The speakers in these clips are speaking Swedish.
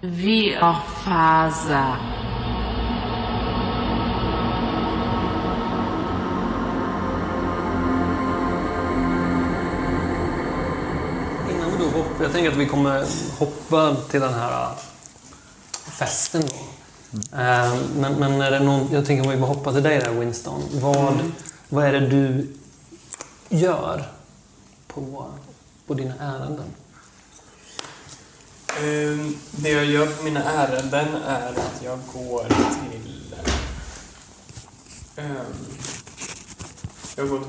Viorfaza, innan vi då hoppar, jag tänker att vi kommer hoppa till den här festen då. Men är det någon, jag tänker att vi bara hoppar till dig där, Winston. Vad är det du gör på dina ärenden? Det jag gör på mina ärenden är att jag går till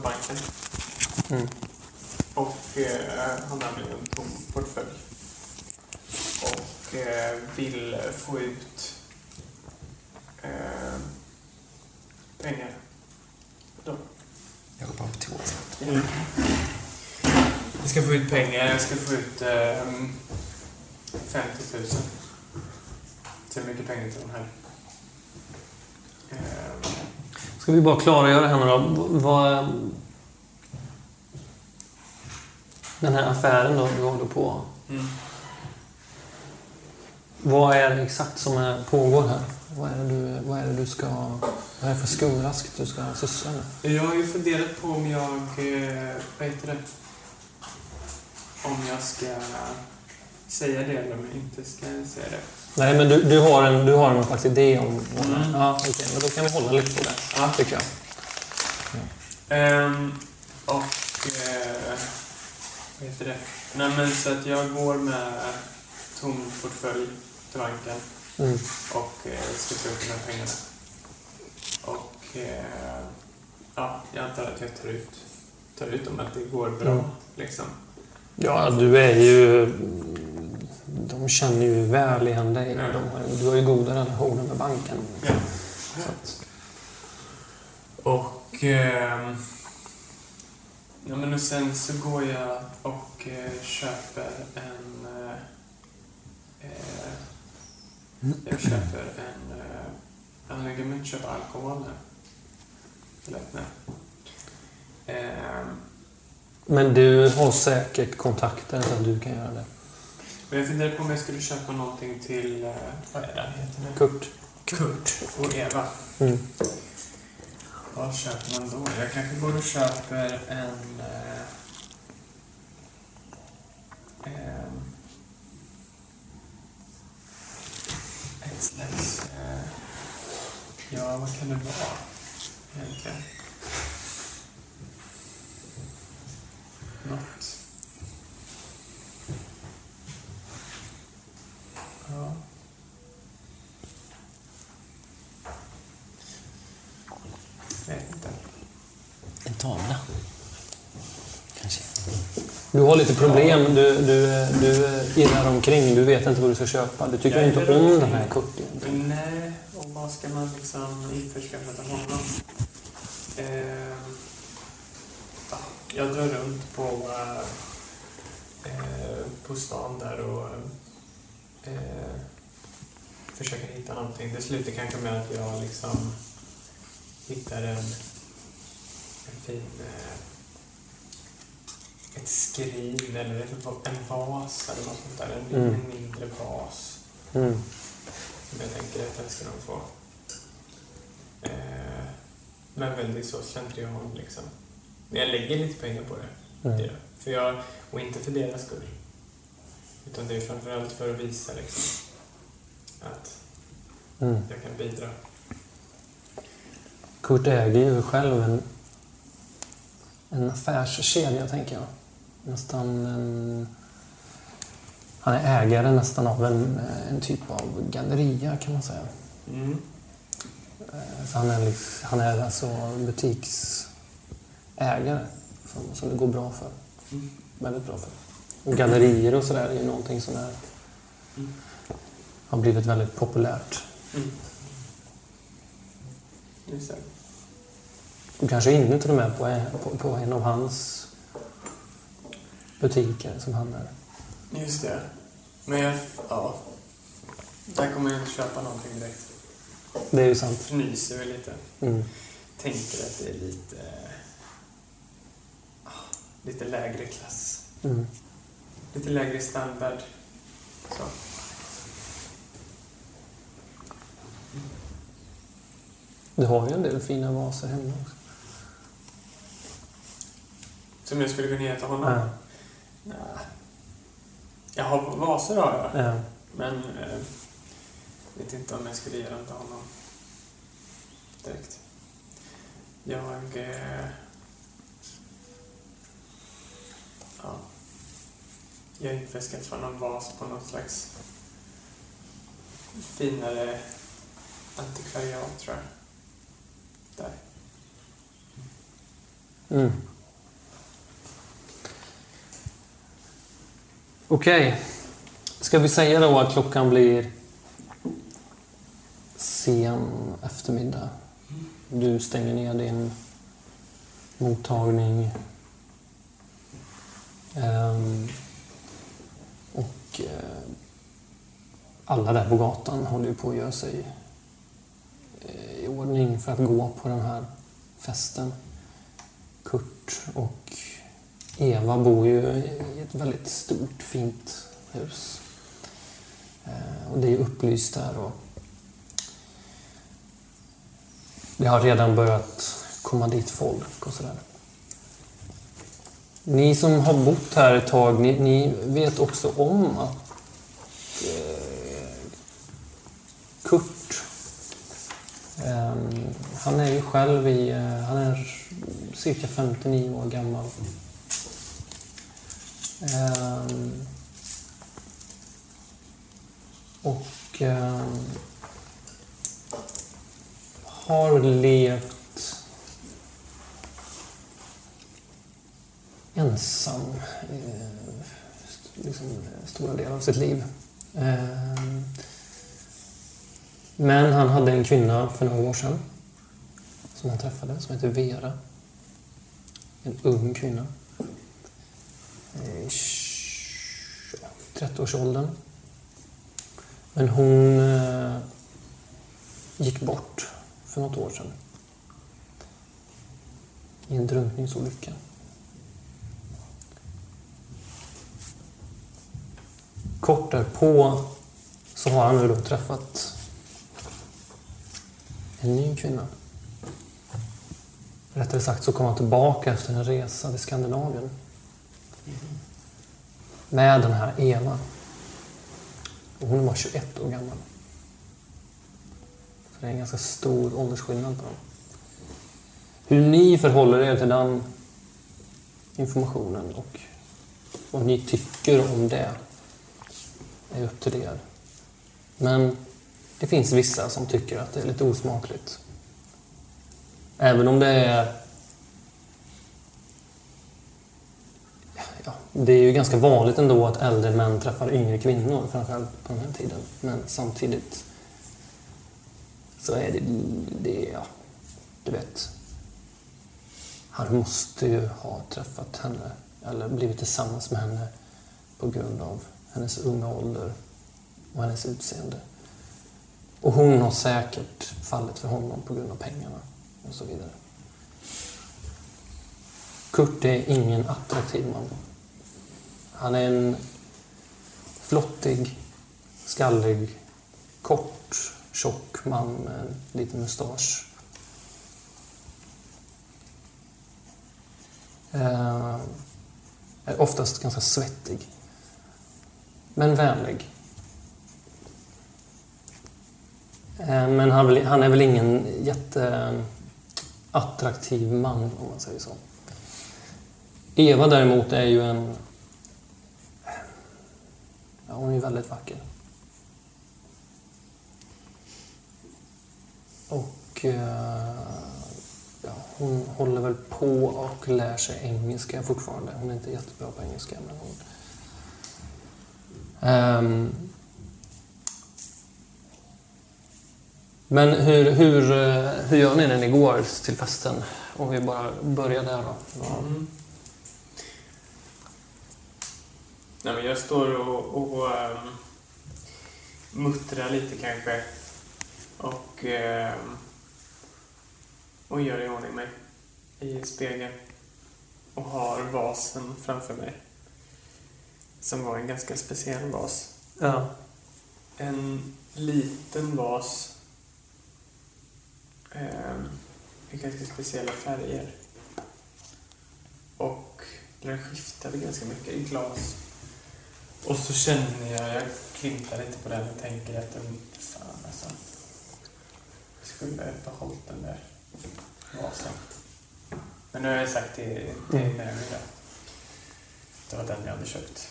banken och har med mig en tom portfölj och vill få ut pengar. Jag går bara till oavsett. Jag ska få ut pengar, jag ska få ut 50 000. Så mycket pengar till den här. Ska vi bara klargöra henne då? Den här affären då vi håller på. Vad är det exakt som pågår här? Vad är det du ska... Vad är det för skumrask du ska syssla med? Jag har ju funderat på om jag... Om jag ska... säga det eller om jag inte ska säga det. Nej, men du har en slags idé om... Ja, okej, men då kan vi hålla lite på det, tycker jag. Vad heter det? Nej, men så att jag går med tom portfölj till banken och ska ta ut de här pengarna. Och jag antar att jag tar ut dem, att det går bra, liksom. Ja, du är ju... De känner ju väl igen dig. Du har ju goda relationer med banken. Ja. Så att... Och... ja, men och sen så går jag och köper en... jag köper en... jag lägger mig inte köpa alkohol här. Lätt med. Men du har säkert kontakter så att du kan göra det. Men jag funderar på om jag skulle köpa någonting till... vad är det heter det? Kurt och Eva. Vad köper man då? Jag kanske går och köper en... ett slags... ja, vad kan det vara egentligen? Något. Ja. En tavla. Kanske. Du har lite problem. Du irrar omkring. Du vet inte vad du ska köpa. Du tycker inte om den här korten. Nej, och vad ska man liksom införskaffa till honom? Jag drar runt på stan där och försöker hitta någonting. Det slutar kanske med att jag liksom hittar en fin ett skrin eller en vas eller något sånt där. En mindre vas som jag tänker att jag ska nog få. Men väldigt så slentrian liksom. Men jag lägger lite pengar på det. Och inte för deras skull. Utan det är framförallt för att visa liksom, att jag kan bidra. Kurt äger ju själv en affärskedja, tänker jag. Han är ägare nästan av en typ av galleria, kan man säga. Så han är alltså butiksägare som det går bra för. Väldigt bra för. Och gallerier och sådär är ju någonting som har blivit väldigt populärt. Just det. Du kanske är inne till och med på en av hans butiker som han är. Just det. Men där kommer jag inte köpa någonting direkt. Det är ju sant. Fnyser väl lite. Tänker att det är lite lägre klass. Lite lägre standard. Så. Du har ju en del fina vaser hemma också. Som jag skulle kunna ge till honom? Ja. Nej. Jag har vaser har jag. Ja. Men jag vet inte om jag skulle ge dem till honom direkt. Jag har infäskat från någon vas på något slags finare antikvariat, tror jag. Där. Mm. Okej. Ska vi säga då att klockan blir sen eftermiddag. Du stänger ner din mottagning. Alla där på gatan håller ju på att göra sig i ordning för att gå på den här festen. Kurt och Eva bor ju i ett väldigt stort, fint hus. Och det är upplyst där. Och det har redan börjat komma dit folk och sådär. Ni som har bott här ett tag, ni vet också om att Kurt, han är ju själv han är cirka 59 år gammal. Och har levt ensam liksom stora delar av sitt liv. Men han hade en kvinna för några år sedan som han träffade, som heter Vera. En ung kvinna. 30-årsåldern. Men hon gick bort för något år sedan. I en drunkningsolycka. Kort därpå så har han nu då träffat en ny kvinna. Rättare sagt så kom han tillbaka efter en resa till Skandinavien. Med den här Eva. Och hon var 21 år gammal. Så det är en ganska stor åldersskillnad på dem. Hur ni förhåller er till den informationen och vad ni tycker om det är upp till er. Men det finns vissa som tycker att det är lite osmakligt. Även om det är... Ja, det är ju ganska vanligt ändå att äldre män träffar yngre kvinnor, framförallt på den här tiden. Men samtidigt så är det ja, du vet. Han måste ju ha träffat henne, eller blivit tillsammans med henne på grund av hennes unga ålder och hennes utseende. Och hon har säkert fallit för honom på grund av pengarna och så vidare. Kurt är ingen attraktiv man. Han är en flottig, skallig, kort, tjock man med en liten mustasch. Är oftast ganska svettig. Men vänlig. Men han är väl ingen jätteattraktiv man, om man säger så. Eva däremot är ju en... Ja, hon är väldigt vacker. Och ja, hon håller väl på och lär sig engelska fortfarande. Hon är inte jättebra på engelska, men hon... Men hur gör ni när ni går till festen? Om vi bara börjar där då. Ja. Mm. Nej, men jag står och muttrar lite kanske. Och gör i ordning mig i spegeln. Och har vasen framför mig. Som var en ganska speciell vas. Ja. En liten vas. i ganska speciella färger. Och den skiftade ganska mycket i glas. Och så känner jag klimpar lite på den och tänker att den fan alltså. Jag skulle ha hållit den där vasen. Men nu har jag sagt till Mary att det var den jag hade köpt.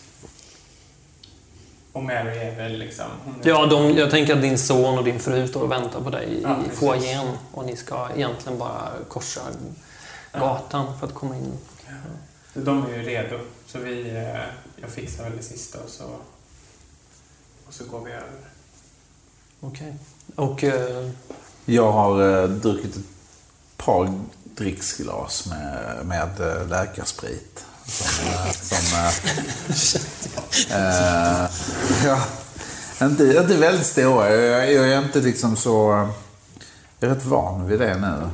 Och Mary är väl liksom... Ja, jag tänker att din son och din fru står och väntar på dig i foajén. Och ni ska egentligen bara korsa gatan för att komma in. Ja. De är ju redo. Så jag fixar väl det sista och så går vi över. Okej. Jag har druckit ett par dricksglas med läkarsprit. Inte väldigt stor. Jag är inte liksom så... Jag är rätt van vid det nu.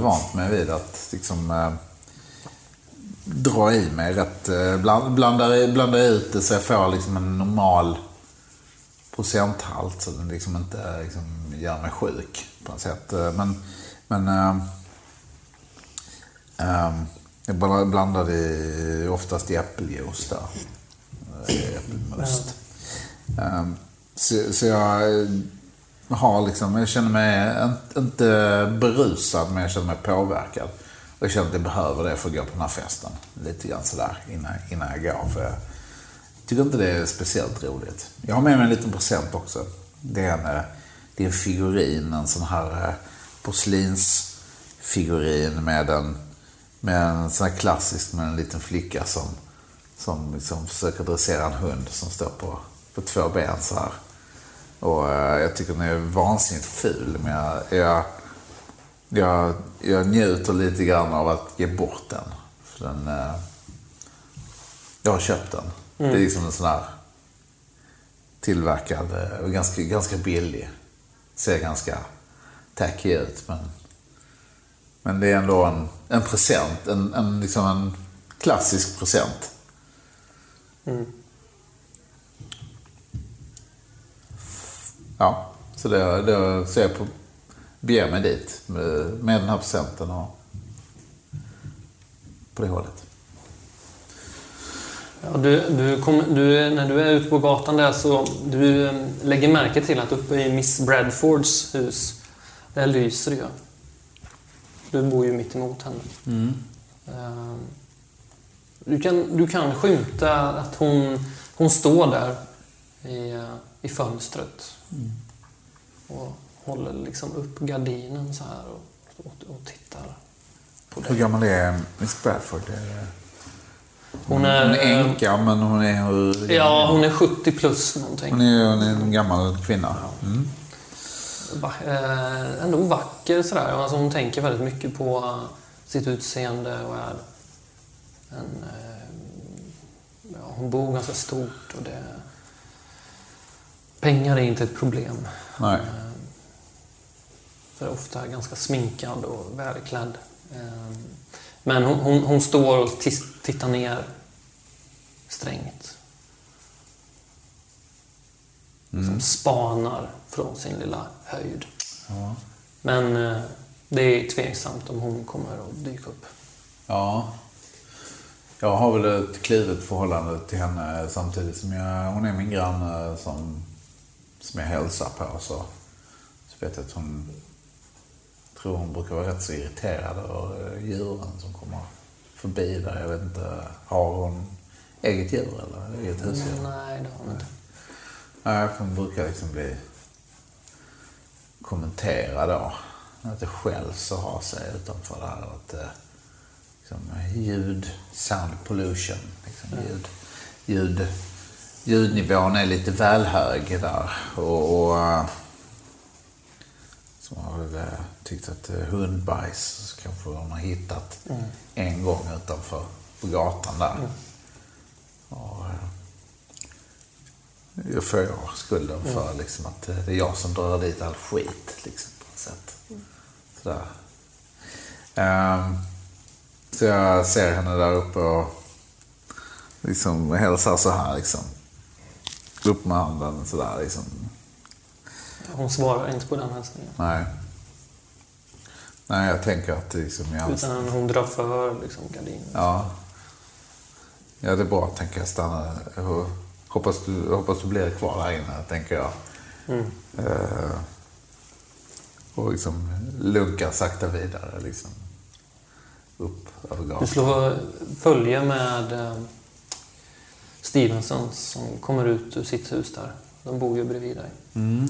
Vant mig vid att liksom... dra i mig rätt... Blanda ut det så jag får liksom en normal procenthalt. Så den liksom inte liksom gör mig sjuk på något sätt. Men jag blandar det oftast i äppeljuice där. Äppelmust. Så jag känner mig inte berusad, men jag känner mig påverkad. Och jag känner att jag behöver det för att gå på den här festen. Lite grann sådär innan jag går. För jag tycker inte det är speciellt roligt. Jag har med mig en liten present också. Det är en figurin. En sån här porslinsfigurin med en sån här klassisk, med en liten flicka som liksom försöker dressera en hund som står på två ben så här. Och jag tycker den är vansinnigt ful, men jag njuter lite grann av att ge bort den. För jag har köpt den. Mm. Det är liksom en sån här tillverkad, ganska billig. Ser ganska tacky ut, men det är ändå en present, en klassisk present. Mm. Ja, så det ser jag på, beger mig dit med den här procenten och på det hållet. Ja, när du är ute på gatan där, så du lägger märke till att uppe i Miss Bradfords hus, där lyser det ju. Du bor ju mitt emot henne. Mm. Du kan skymta att hon står där i fönstret. Mm. Och håller liksom upp gardinen så här och tittar på det. Hur gammal är Miss Bradford? Hon är änka, men hon är... Ja, hon är 70 plus någonting. Hon är en gammal kvinna. Mm. Ändå vacker sådär. Alltså, hon tänker väldigt mycket på sitt utseende och är hon bor ganska stort, och pengar är inte ett problem. Nej. För ofta ganska sminkad och välklädd. Men hon står och tittar ner strängt. Mm. Som spanar från sin lilla höjd. Ja. Men det är tveksamt om hon kommer att dyka upp. Ja. Jag har väl ett klivet förhållande till henne, samtidigt som hon är min granne som jag hälsar på. Så vet jag att hon brukar vara rätt så irriterad över djuren som kommer förbi där. Jag vet inte, har hon eget djur eller eget husdjur? Nej, det har hon inte. Nej, hon brukar liksom bli kommenterad då. Att det själv så har sig utanför det här. Att liksom, ljud, sound pollution. Liksom, ljudnivån är lite väl hög där. Och som har väl tyckt att hundbajs kanske hon har hittat en gång utanför på gatan där. Mm. Och, jag får skulden för liksom, att det är jag som drar dit all skit liksom, på något sätt. Sådär. Så jag ser henne där uppe och liksom hälsar så här liksom. Upp med handen sådär liksom. Hon svarar inte på den hälsningen. Nej. Nej, jag tänker att det liksom... Utan hon drar för liksom gardinen. Ja. Ja, det är bra, tänker jag, stanna. Jag hoppas du blir kvar här inne, tänker jag. Mm. Och liksom lunkar sakta vidare liksom upp över gatan. Du slår följe med Stevenson som kommer ut ur sitt hus där. De bor ju bredvid dig. Mm.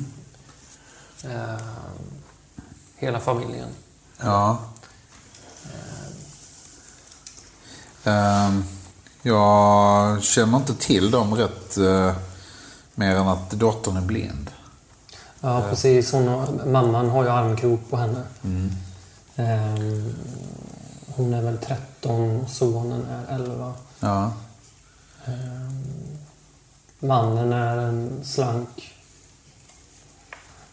Hela familjen. Ja. Jag känner inte till dem rätt mer än att dottern är blind. Ja, precis. Mamman har ju armkrok på henne. Mm. Hon är väl 13 och sonen är 11. Ja. Mannen är en slank,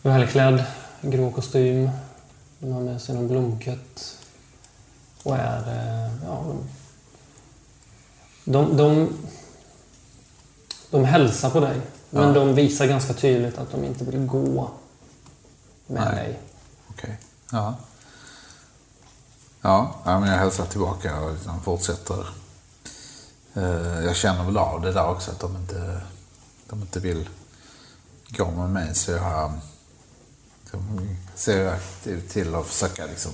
välklädd, grå kostym. De har med sig någon blomkött och är... Ja, de hälsar på dig, ja. Men de visar ganska tydligt att de inte vill gå med dig. Okej. Ja. Ja, men jag hälsar tillbaka och liksom fortsätter. Jag känner väl av det där också, att de inte vill gå med mig, så jag ser aktivt till att försöka liksom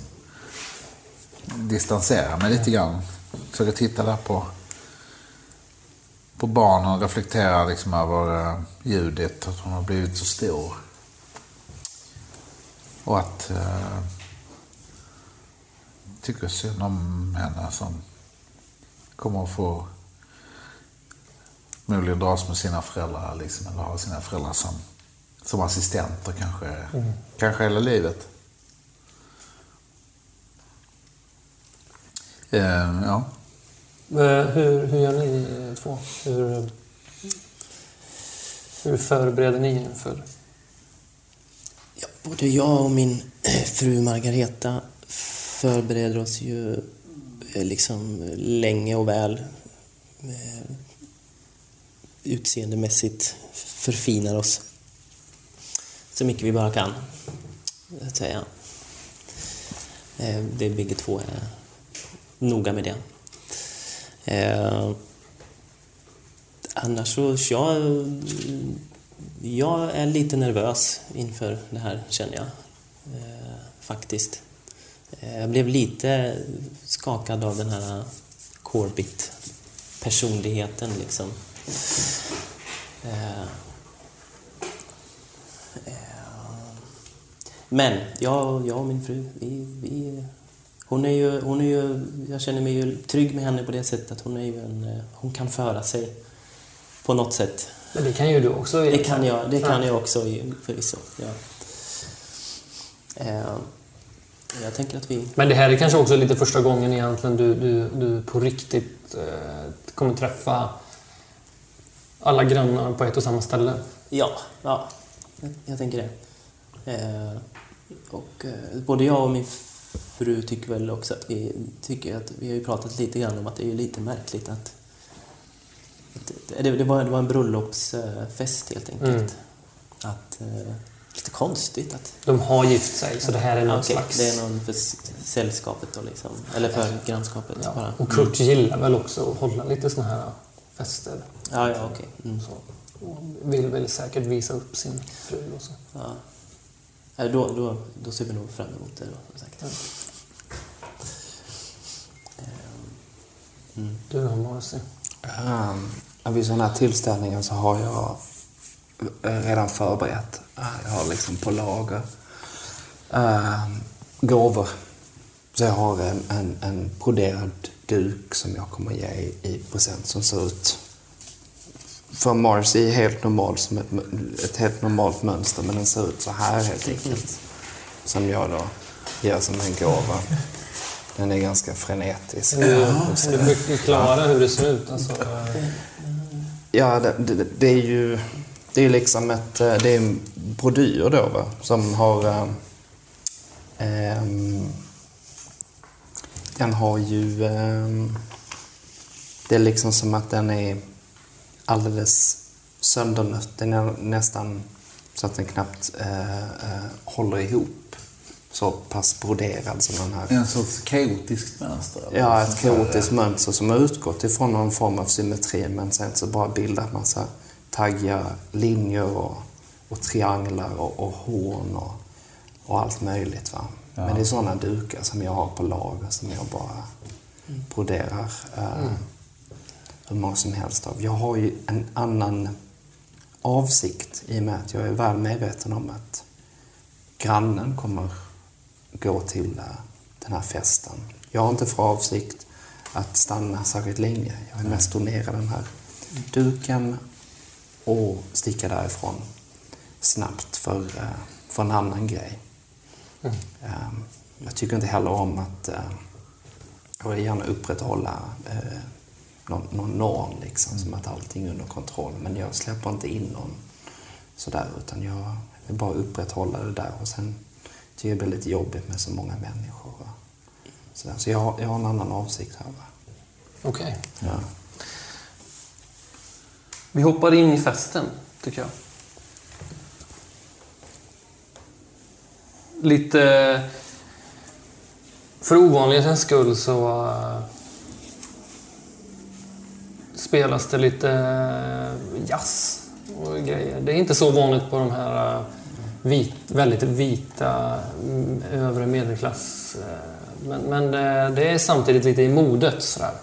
distansera mig lite grann. Så jag tittar där på barnen och reflekterar liksom över ljudet, att hon har blivit så stor. Och att tycker synd om henne som kommer att få möjligen dras med sina föräldrar liksom, eller ha sina föräldrar som assistenter kanske hela livet. Ja. Hur gör ni två? Hur förbereder ni er för? Ja, både jag och min fru Margareta förbereder oss ju liksom länge och väl, utseendemässigt förfinar oss så mycket vi bara kan, att säga. Det bägge två är noga med det. Annars så jag är lite nervös inför det här, känner jag faktiskt. Jag blev lite skakad av den här Corbett-personligheten liksom. Men jag och min fru, hon är ju, jag känner mig ju trygg med henne på det sättet att hon kan föra sig på något sätt. Men det kan ju du också. Det kan jag också förvisso. Ja. Jag tänker att vi... Men det här är kanske också lite första gången egentligen du på riktigt kommer träffa alla grannar på ett och samma ställe. Ja. Jag tänker det. Och både jag och min fru tycker väl också att vi har ju pratat lite grann om att det är ju lite märkligt att det var en bröllopsfest helt enkelt. Mm. Att... lite konstigt att... De har gift sig, så det här är någon slags... Det är någon för sällskapet då liksom. Eller för grannskapet. Ja. Bara. Och Kurt gillar väl också att hålla lite såna här fester. Ja, okej. Okay. Mm. Vill väl säkert visa upp sin fru och så. Ja. Då ser vi nog fram emot det då, säkert. Ja. Mm. Du då, Marcy? Vid sådana här tillställningar så har jag redan förberett. Jag har liksom på lager gåvor. Så jag har en broderad duk som jag kommer ge i present som ser ut för Marcy helt normalt, som ett helt normalt mönster, men den ser ut så här helt enkelt. Som jag då ger som en gåva. Den är ganska frenetisk. Ja, är mycket klara hur det ser ut. Alltså. Ja, det är ju... Det är liksom en brodyr då, va? Som har... den har ju... det är liksom som att den är alldeles söndernött. Den är nästan så att den knappt håller ihop. så pass broderad som den här. En sorts kaotiskt mönster? Ja, ett kaotiskt mönster som har utgått ifrån någon form av symmetri, men sen så bara bildat massa taggar, linjer och trianglar och horn och allt möjligt, va. Ja. Men det är sådana dukar som jag har på lager som jag bara broderar hur många som helst av. Jag har ju en annan avsikt i och med att jag är väl medveten om att grannen kommer gå till den här festen. Jag har inte för avsikt att stanna särskilt länge. Jag vill mest donera den här duken och sticka därifrån snabbt för en annan grej. Jag tycker inte heller om att jag vill gärna upprätthålla någon norm liksom, som att allting är under kontroll, men jag släpper inte in någon sådär, utan jag vill bara upprätthålla det där, och sen tycker jag det blir lite jobbigt med så många människor sådär. Så jag har en annan avsikt här. Okej. Ja. Vi hoppar in i festen, tycker jag. Lite för ovanlighetens skull så spelas det lite jazz och grejer. Det är inte så vanligt på de här väldigt vita övre medelklass, men det är samtidigt lite i modet sådär.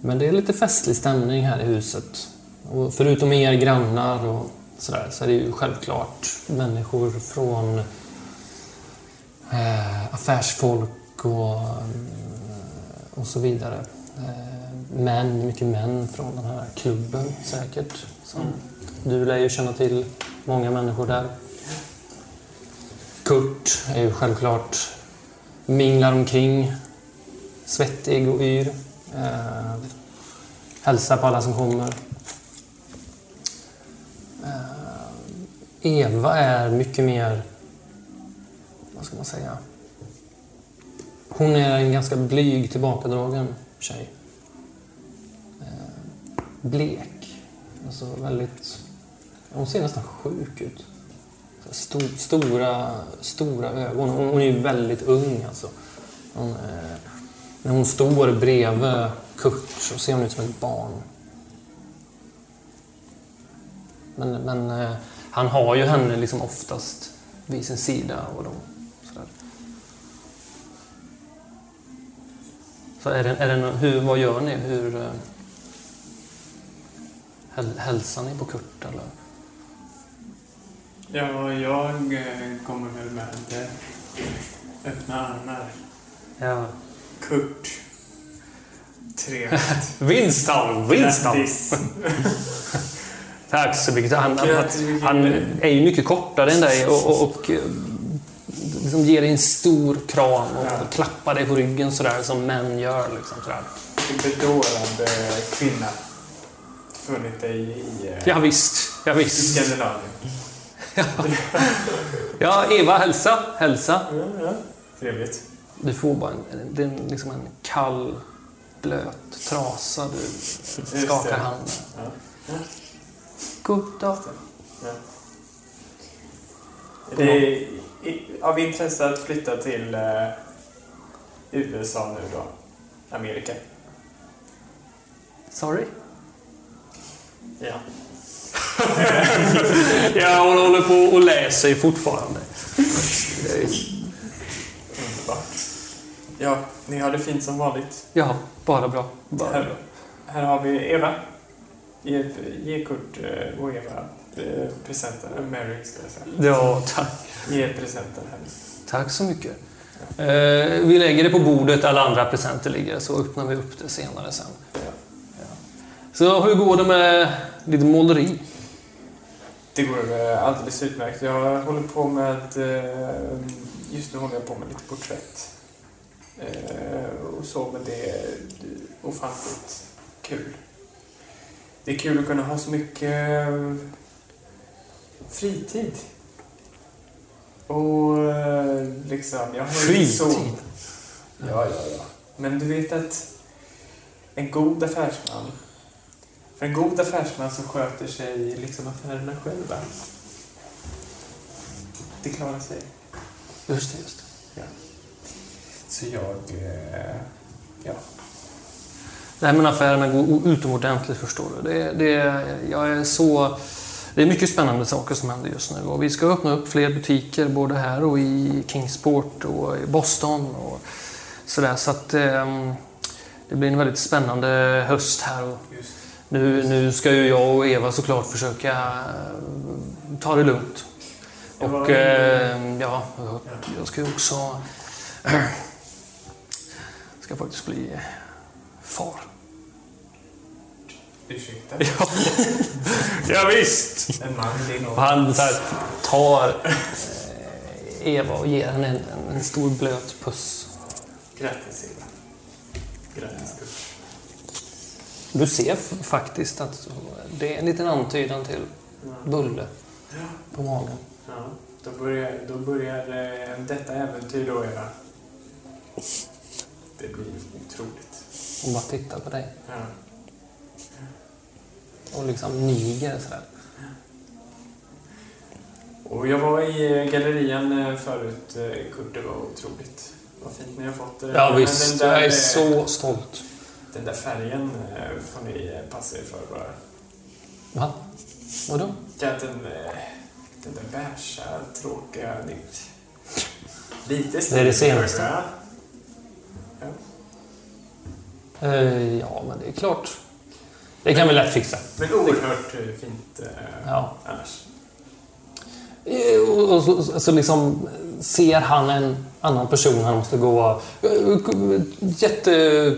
Men det är lite festlig stämning här i huset, och förutom er grannar och sådär, så är det ju självklart människor från affärsfolk och så vidare. Mycket män från den här klubben säkert. Så du lär ju känna till många människor där. Kurt är ju självklart, minglar omkring, svettig och yr. Hälsar på alla som kommer. Eva är mycket mer, vad ska man säga, hon är en ganska blyg, tillbakadragen tjej. Blek. Alltså väldigt, hon ser nästan sjuk ut. Stora ögon. Hon är ju väldigt ung alltså. När hon står bredvid Kurt så ser hon ut som ett barn. Men han har ju henne liksom oftast vid sin sida och de sådär. Så vad gör ni? Hur hälsar ni på Kurt eller? Ja, jag kommer nu med öppna armar. Ja. Kurt. Trevligt. Winston. Tack så mycket. Han är ju mycket kortare än dig och liksom ger dig en stor kram och klappar dig på ryggen sådär som män gör. Liksom, sådär. En bedårande kvinna funnit dig i... Ja, visst. I Skandinavien. Ja, Eva, hälsa. Ja. Trevligt. Du får bara det är liksom en kall, blöt trasa. Du skakar handen. Ja. God dag. Ja. Det är av intresse att flytta till USA nu då. Amerika. Sorry? Ja. Jag håller på och läser fortfarande. Underbart. Ja, ni har det fint som vanligt. Ja, bara bra. Här har vi Eva. Ge Kurt och Eva presenten. Mary ska jag säga. Ja, tack. Ge presenten här. Tack så mycket. Ja. Vi lägger det på bordet, alla andra presenter ligger, så öppnar vi upp det senare sen. Ja. Ja. Så hur går det med ditt måleri? Det går alldeles utmärkt. Jag håller på med, just nu håller jag på med lite porträtt. Och så, men det är ofantligt kul. Det är kul att kunna ha så mycket fritid. Och liksom... Jag har fritid? Så... Ja. Men du vet att en god affärsman som sköter sig liksom affärerna själva. Det klarar sig. Just det. Ja. Så jag... ja. Nej, men affärerna går utomordentligt, förstår du. Det är mycket spännande saker som händer just nu. Och vi ska öppna upp fler butiker både här och i Kingsport och i Boston och sådär. Så att det blir en väldigt spännande höst här. Och nu ska ju jag och Eva såklart försöka ta det lugnt. Och jag ska ju också... ska faktiskt bli... far. Ursäkta. Ja. Ja visst. En man din och han så här, tar Eva och ger henne en stor blöt puss. Grattis Eva. Grattis. Du ser faktiskt att det är en liten antydan till bulle på magen. Ja, då börjar detta äventyr då, Eva. Det blir otroligt. Hon bara tittar på dig. Ja. Och liksom niger sådär. Och jag var i gallerian förut, Kurt, det var otroligt. Vad fint ni har fått det. Ja visst, jag är så stolt. Den där färgen får ni passa er för bara. Va? Vadå? Ja, den där bärsa, tråkiga, nytt. Lite snäll. Det är det senaste. Ja. Ja, men det är klart. Det kan vi lätt fixa. Men oerhört fint annars. Och så liksom ser han en annan person. Han måste gå och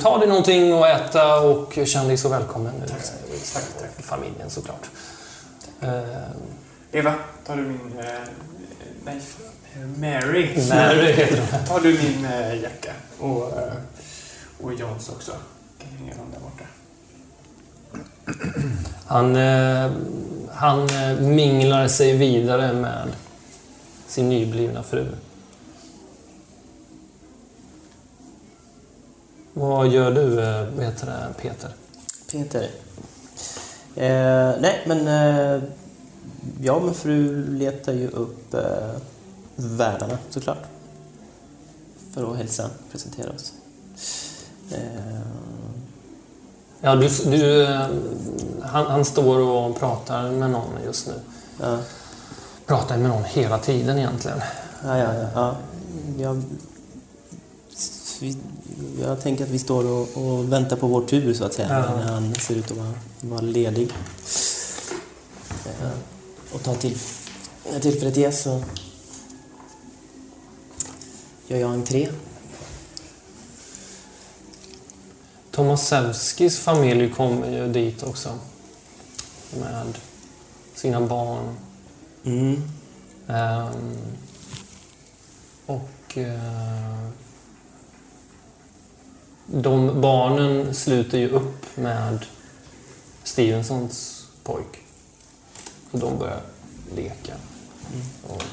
ta dig någonting och äta och känn dig så välkommen nu. Tack. Familjen såklart. Tack. Eva, tar du min... nej, Mary. Tar du min jacka och Jans också. Kan hänga dem där borta. Han minglar sig vidare med sin nyblivna fru. Vad gör du, Peter? Jag med fru letar ju upp värdarna såklart. För att hälsa, presentera oss. Ja, han står och pratar med någon just nu. Ja. Pratar med någon hela tiden egentligen. Ja. Jag tänker att vi står och väntar på vår tur så att säga. Ja. Han ser ut att vara ledig. Ja. Och tar till. När tillfället är så gör jag entré. Tomasevskis familj kommer ju dit också med sina barn. Mm. De barnen sluter ju upp med Stevensons pojk. Och de börjar leka och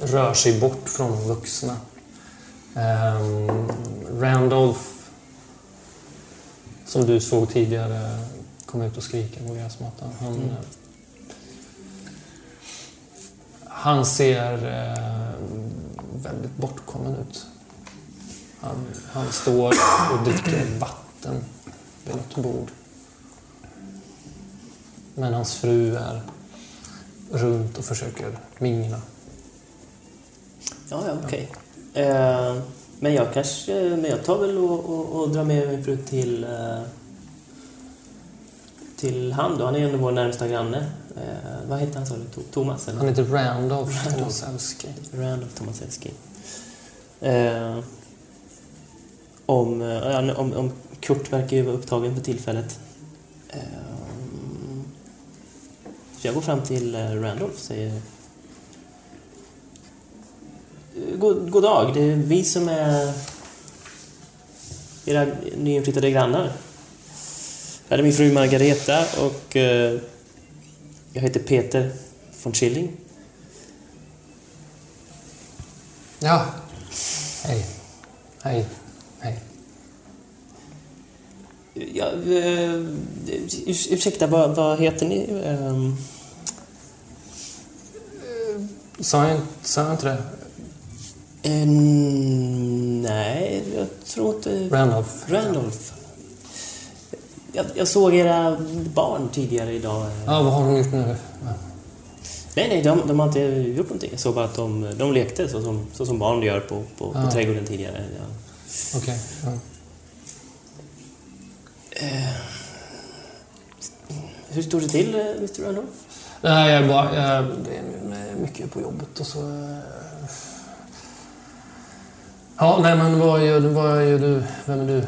rör sig bort från de vuxna. Randolph, som du såg tidigare, kom ut och skrika på gräsmattan. Han ser väldigt bortkommen ut. Han står och dricker vatten vid något bord. Men hans fru är runt och försöker mingla. Ja, okej. Okay. Ja. Men jag tar väl och drar med min fru till han då. Han är ju vår närmsta granne. Vad heter han så? Thomas eller? Han heter Randolph Tomasevski. Om Kurt verkar ju vara upptagen för tillfället. Så jag går fram till Randolph och säger... God dag, det är vi som är era nyinflyttade grannar. Jag är min fru Margareta och jag heter Peter von Schilling. Ja, hej. Ja, ursäkta, vad heter ni? Sa jag inte det? Nej, jag tror inte... Randolph. Jag såg era barn tidigare idag. Ja, vad har de gjort nu? Ja. Nej, de har inte gjort någonting. Jag såg bara att de lekte så som barn gör på trädgården tidigare. Ja. Okej. Ja. Hur stod det till, Mr. Randolph? Nej, det är mycket på jobbet och så... Ja, nej, men vad gör du? Vem är du?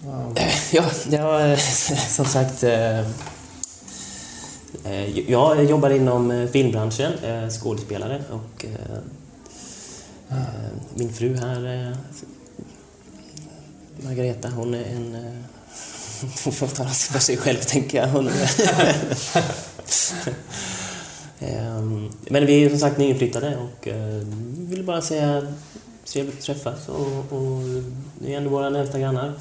Wow. Ja, som sagt... Jag jobbar inom filmbranschen, skådespelare, och min fru här, Margareta, hon är en... Hon får tala för sig själv, tänker jag. Men vi är som sagt nyinflyttade och vill bara säga trevligt att träffas och det är ändå våra närmaste grannar.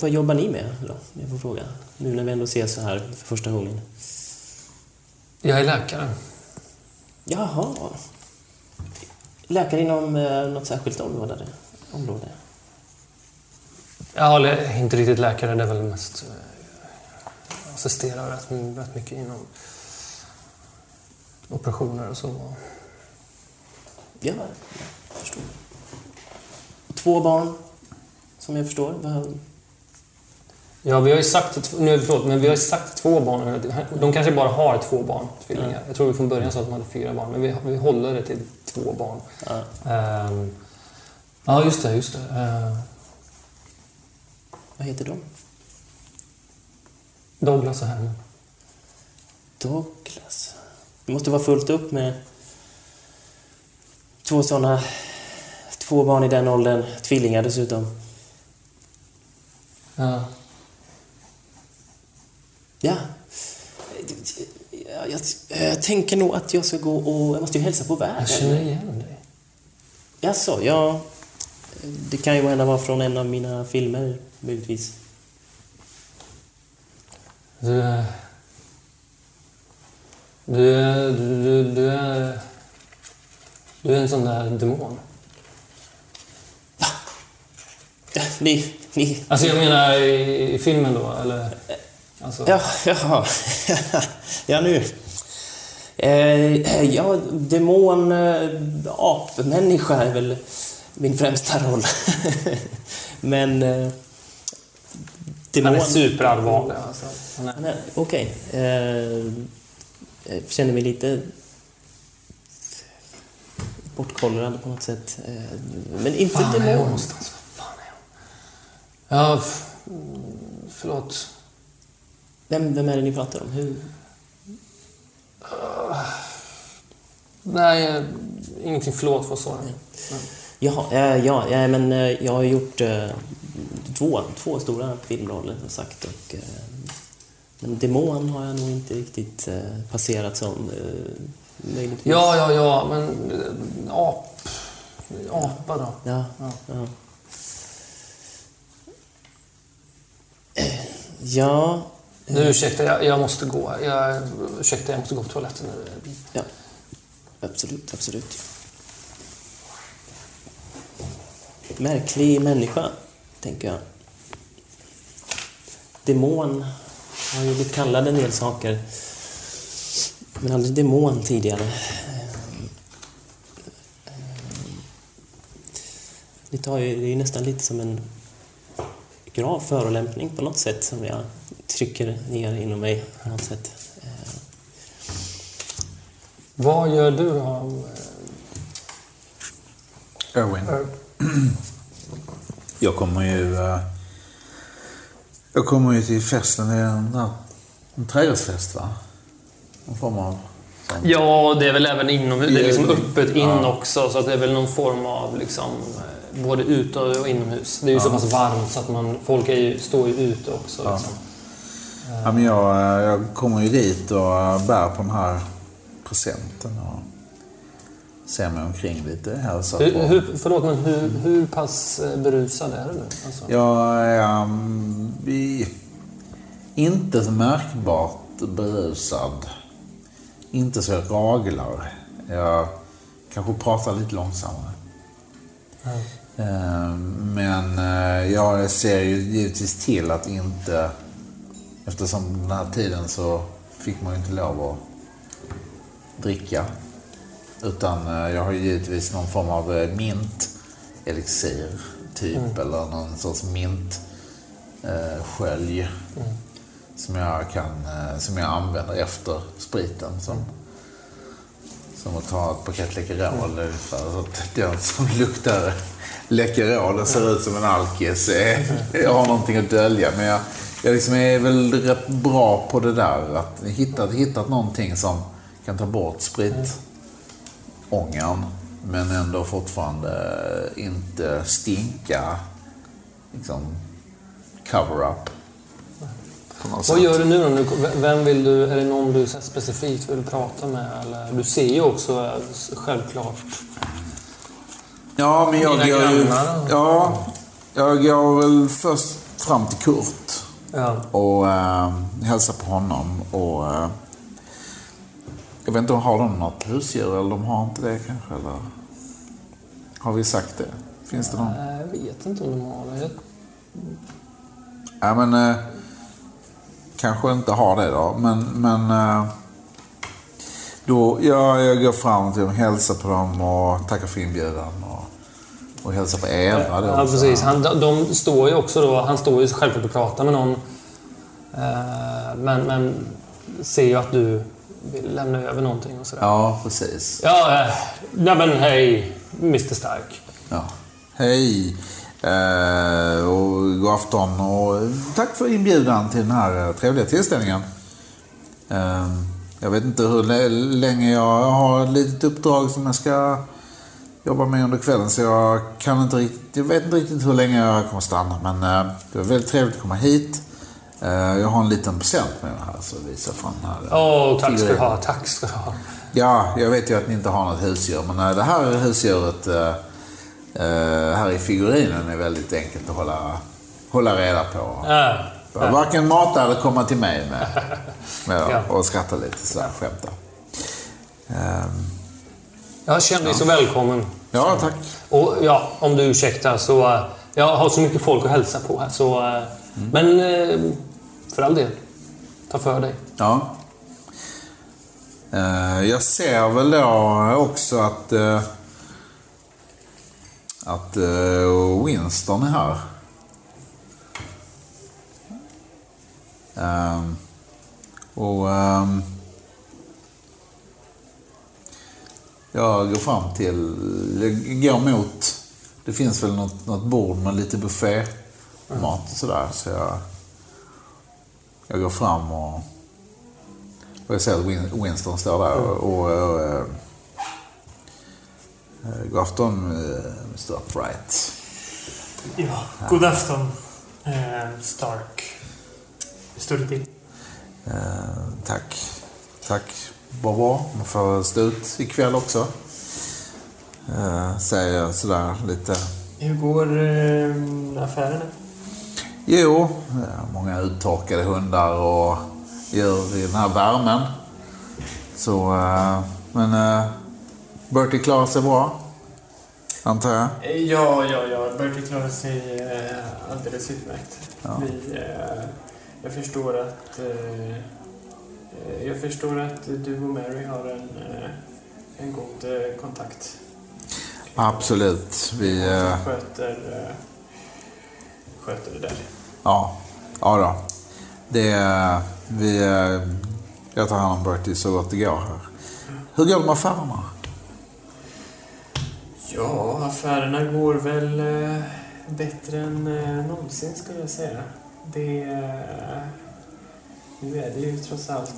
Vad jobbar ni med då? Jag får fråga. Nu när vi ändå ses så här för första gången. Jag är läkare. Jaha. Läkare inom något särskilt område? Ja, inte riktigt läkare. Det är väl mest... Jag assisterar rätt mycket inom operationer och så. Ja, jag förstår. 2 barn, som jag förstår. Ja, vi har ju sagt... men vi har ju sagt 2 barn. De kanske bara har 2 barn, tvillingar. Jag tror vi från början sa att de hade 4 barn, men vi håller det till 2 barn. Ja. Ja, just det. Vad heter de? Douglas och Herman. Douglas. Det måste vara fullt upp med 2 barn i den åldern, tvillingar dessutom. Ja. Ja. Jag tänker nog att jag ska gå och... Jag måste ju hälsa på världen. Jag känner igen dig. Jaså, ja... Det kan ju hända vara från en av mina filmer, möjligtvis. Du är en sån där demon. Ja. Ni. Alltså jag menar i filmen då, eller? Alltså. Ja. Ja, nu. Ja, demon, apmänniska är väl... min främsta roll. Men... han är superallvarlig. Alltså. Okej. Jag känner mig lite... bortkollrad på något sätt. Men inte demon. Fan är hon någonstans? Ja, förlåt. Vem är det ni pratar om? Hur? Nej, ingenting förlåt. Vad sa jag? Ja, men jag har gjort två stora filmroller som sagt, och men demon har jag nog inte riktigt passerat som möjligtvis. Ja, men apa då. Ja. Ja. Nu ursäkta, jag måste gå. Jag måste gå på toaletten nu. Ja. Absolut. Märklig människa, tänker jag. Demon har ju blivit kallad en del saker, men aldrig demon tidigare. Det är ju nästan lite som en grav förolämpning på något sätt som jag trycker ner inom mig på något sätt. Vad gör du av Erwin? Jag kommer ju till festen, en trädgårdsfest, va? Någon form av... Ja, det är väl även inom, det är liksom öppet in också, så att det är väl någon form av liksom, både ute och inomhus. Det är ju så pass varmt så att folk står ju ute också. Ja. Liksom. Ja, men jag kommer ju dit och bär på den här presenten och ser mig omkring lite här. Så hur pass berusad är du nu? Alltså. Jag är inte så märkbart berusad. Inte så jag raglar. Jag kanske pratar lite långsammare. Mm. Men jag ser ju givetvis till att inte... Eftersom den här tiden så fick man ju inte lov att dricka. Utan jag har ju givetvis någon form av mint-elixir typ. Mm. Eller någon sorts mint-skölj. Som jag använder efter spriten. Som att ta ett paket läckerol ungefär. Så att den som luktar läckerol och ser ut som en alkis jag har någonting att dölja. Men jag liksom är väl rätt bra på det där. Att hittat någonting som kan ta bort spritångan. Men ändå fortfarande inte stinka. Liksom cover-up. Vad gör du nu då? Vem vill du, är det någon du specifikt vill prata med? Eller, du ser ju också självklart. Ja, men jag går väl först fram till Kurt. Ja. Och hälsar på honom. Och jag vet inte om har de något husdjur eller de har inte det kanske. Eller har vi sagt det? Finns det någon? Jag vet inte om de har det. Ja, men... kanske inte har det då, men då jag går fram till dem, hälsar på dem och tackar för inbjudan och hälsar på Eva då. Ja, precis. De står ju också då, han står ju självklart och pratar med någon men ser ju att du vill lämna över någonting och sådär. Ja, precis. Ja, nej men hej Mr. Stark. Ja, hej. Och god afton och tack för inbjudan till den här trevliga tillställningen. Jag vet inte hur länge jag har ett litet uppdrag som jag ska jobba med under kvällen, så jag vet inte riktigt hur länge jag kommer stanna, men det var väldigt trevligt att komma hit. Jag har en liten present med den här, så visar fram den här. Tack ska du ha, tack ska du ha. Ja, jag vet ju att ni inte har något husdjur, men det här husdjuret... här i figurinen är väldigt enkelt att hålla reda på. Varken mata eller komma till mig med och skratta lite så här, skämta. Jag känner dig så välkommen. Ja, tack. Och ja, om du ursäktar så jag har så mycket folk att hälsa på här så men för all del, ta för dig. Ja. Jag ser väl då också att Winston är här. Jag går fram till... Jag går mot... Det finns väl något bord med lite buffémat och sådär. Så jag går fram och jag ser att Winston står där och god afton, Mr. Upright. Ja, god afton, Stark. Hur står det till? Tack. Vad bra. Man får stå ut ikväll också. Säger jag sådär lite. Hur går affären? Jo, många uttorkade hundar och djur i den här värmen. Så, men... Bertie klarar sig bra, antar jag? Ja. Bertie klarar sig alldeles utmärkt. Ja. Jag förstår att du och Mary har en god kontakt. Absolut. Vi sköter det där. Ja då. Jag tar hand om Bertie så gott det går här. Hur går det med affärerna? Ja, affärerna går väl bättre än någonsin skulle jag säga. Nu är det ju trots allt...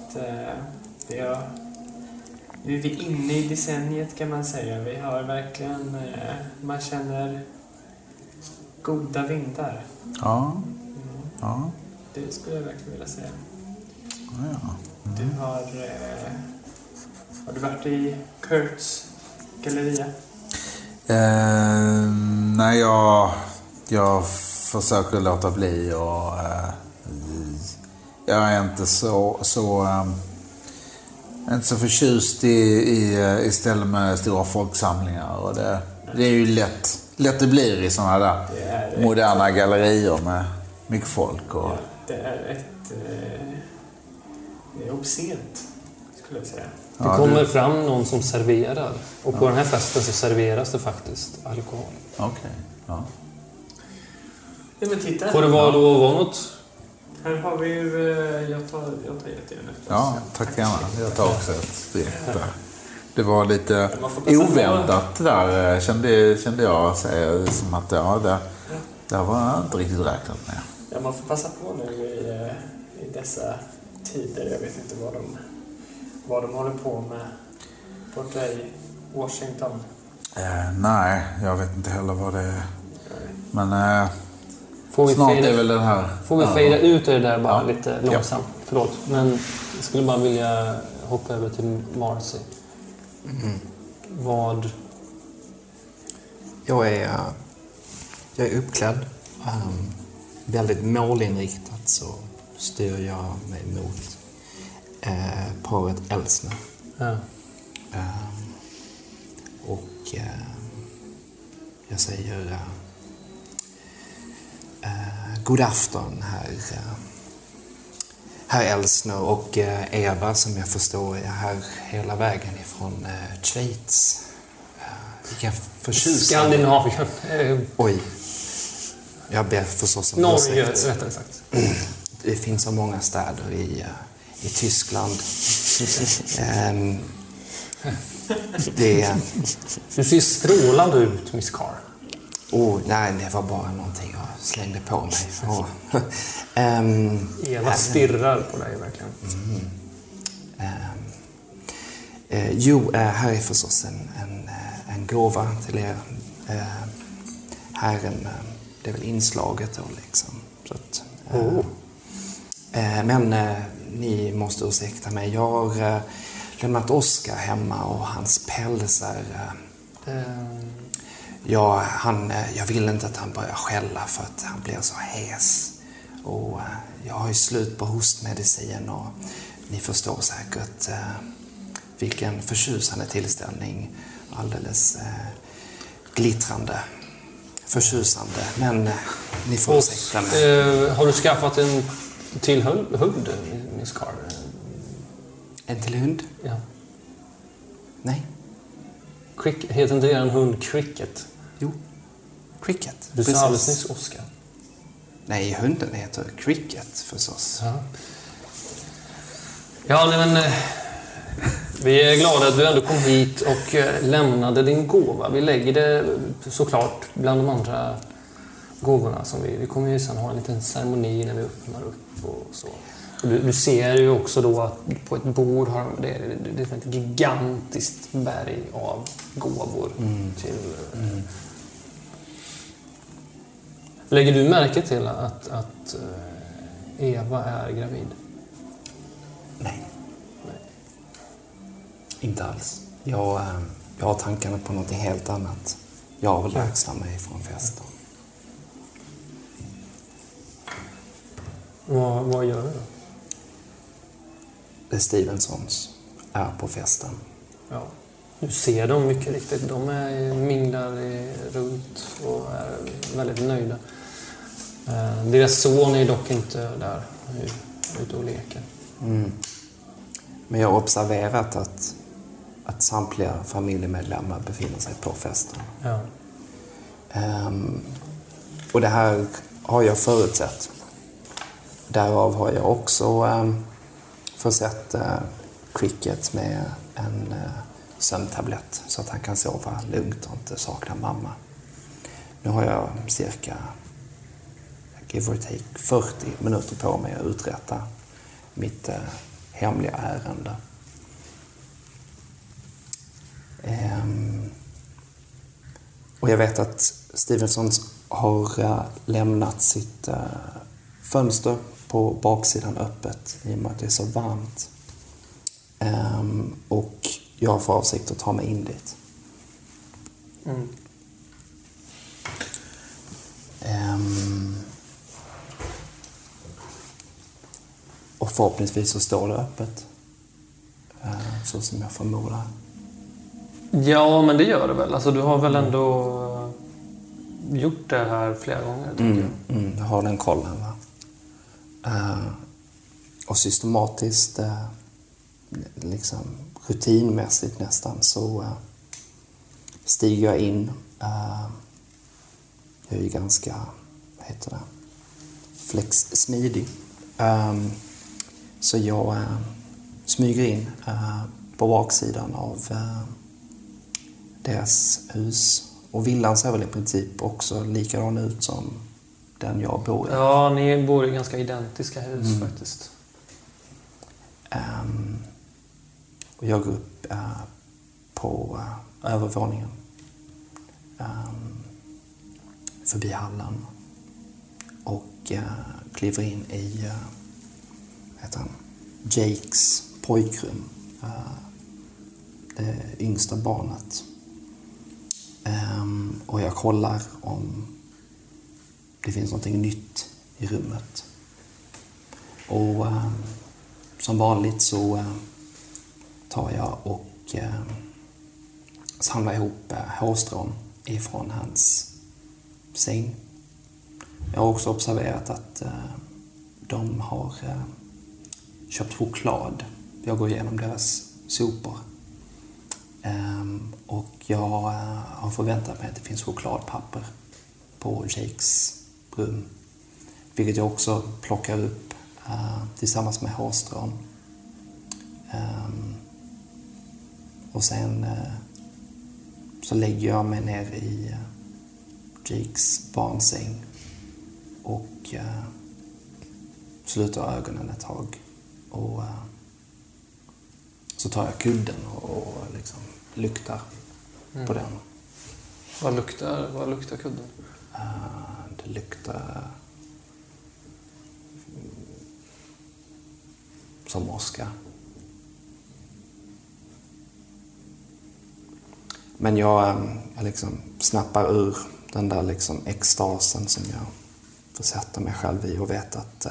Nu är vi inne i decenniet kan man säga. Vi har verkligen... Man känner goda vindar. Ja. Det skulle jag verkligen vilja säga. Ja. Mm. Du har du varit i Kurt's galleria? Nej, jag försöker låta bli och Jag är inte så förtjust i ställen med stora folksamlingar. Och det är ju lätt det blir i sådana där moderna gallerier med mycket folk. Och... Ja, det är obscent, skulle jag säga. Det kommer fram någon som serverar. Och på den här festen så serveras det faktiskt alkohol. Okej, ja. Ja, men titta. Får det vara då något? Här har vi ju... Jag tar jättegärna. Ja, tack gärna. Jag tar också ett direkt där. Det var lite oväntat där, kände jag. Som att det var jag inte riktigt räknat med. Ja, man får passa på nu i dessa tider. Jag vet inte vad de håller på med borta i Washington. Nej, jag vet inte heller vad det är. Men... Får vi fejda ut det där bara lite långsamt? Ja. Förlåt, men jag skulle bara vilja hoppa över till Marcy. Mm. Vad? Jag är uppklädd. Väldigt målinriktat så styr jag mig mot paret Elsner. Ja. Jag säger... god afton herr Elsner och Eva, som jag förstår är här hela vägen ifrån Schweiz. Vilken förtjusning. Skandinavien. Oj. Jag ber förstås om Norge, rättare sagt. Det finns så många städer i Tyskland. Du ser strålande ut, Miss Carr. Oh, nej, det var bara någonting jag slängde på mig. Eva stirrar på dig verkligen. Mm. Här är förstås en gåva till er. Det är väl inslaget då liksom. Så att, men ni måste ursäkta mig. Jag har lämnat Oskar hemma och hans pälsar. Ja, jag vill inte att han börjar skälla för att han blir så hes. Och jag har ju slut på hostmedicin och ni förstår säkert vilken förtjusande tillställning. Alldeles glittrande, förtjusande. Men ni får ursäkta mig. Har du skaffat en till hund, Miss Carr? En till hund? Ja. Nej. Heter inte en hund Cricket? Jo, Cricket. Du sa alldeles nyss Oskar. Nej, hunden heter Cricket förstås. Ja, men vi är glada att du ändå kom hit och lämnade din gåva. Vi lägger det såklart bland de andra gåvorna som vi kommer ju sen ha en liten ceremoni när vi öppnar upp och så. Du ser ju också då att på ett bord har det är ett gigantiskt berg av gåvor till. Lägger du märke till att Eva är gravid? Nej. Inte alls. Jag har tankarna på något helt annat. Jag vill läxa mig från festen. Vad gör du då? Det är Stevensons är på festen. Ja, du ser dem mycket riktigt. De minglar runt och är väldigt nöjda. Deras son är dock inte där ute och leker. Mm. Men jag har observerat att samtliga familjemedlemmar befinner sig på festen. Ja. Och det här har jag förutsett. Därav har jag också... försett Cricket med en sömntablett så att han kan sova lugnt och inte sakna mamma. Nu har jag cirka, give or take, 40 minuter på mig att uträtta mitt hemliga ärende. Och jag vet att Stevenson har lämnat sitt fönster på baksidan öppet i och med att det är så varmt. Och jag har för avsikt att ta mig in dit. Mm. Och förhoppningsvis så står det öppet. Så som jag förmodar. Ja, men det gör det väl. Alltså, du har väl ändå gjort det här flera gånger, tycker jag. Mm, jag har den kollen, va. Och systematiskt, liksom rutinmässigt nästan, så stiger jag in. Jag är ju ganska, vad heter det, flexsmidig. Så jag smyger in på baksidan av deras hus. Och villan ser väl i princip också likadan ut som den jag bor i. Ja, ni bor i ganska identiska hus faktiskt. Och jag går upp på övervåningen. Förbi hallen. Och kliver in i vad heter han? Jakes pojkrum. Det yngsta barnet. Och jag kollar om det finns någonting nytt i rummet. Och som vanligt så tar jag och samlar ihop hårstrån ifrån hans säng. Jag har också observerat att de har köpt choklad. Jag går igenom deras sopor. Och jag har förväntat mig att det finns chokladpapper på Jakes rum. Vilket jag också plockar upp tillsammans med hårstrån. Och sen så lägger jag mig ner i Jakes barnsäng och sluter ögonen ett tag. Och så tar jag kudden och liksom luktar på den. Vad luktar kudden? Det luktar som åska. Men jag liksom snappar ur den där liksom extasen som jag försätter mig själv i och vet att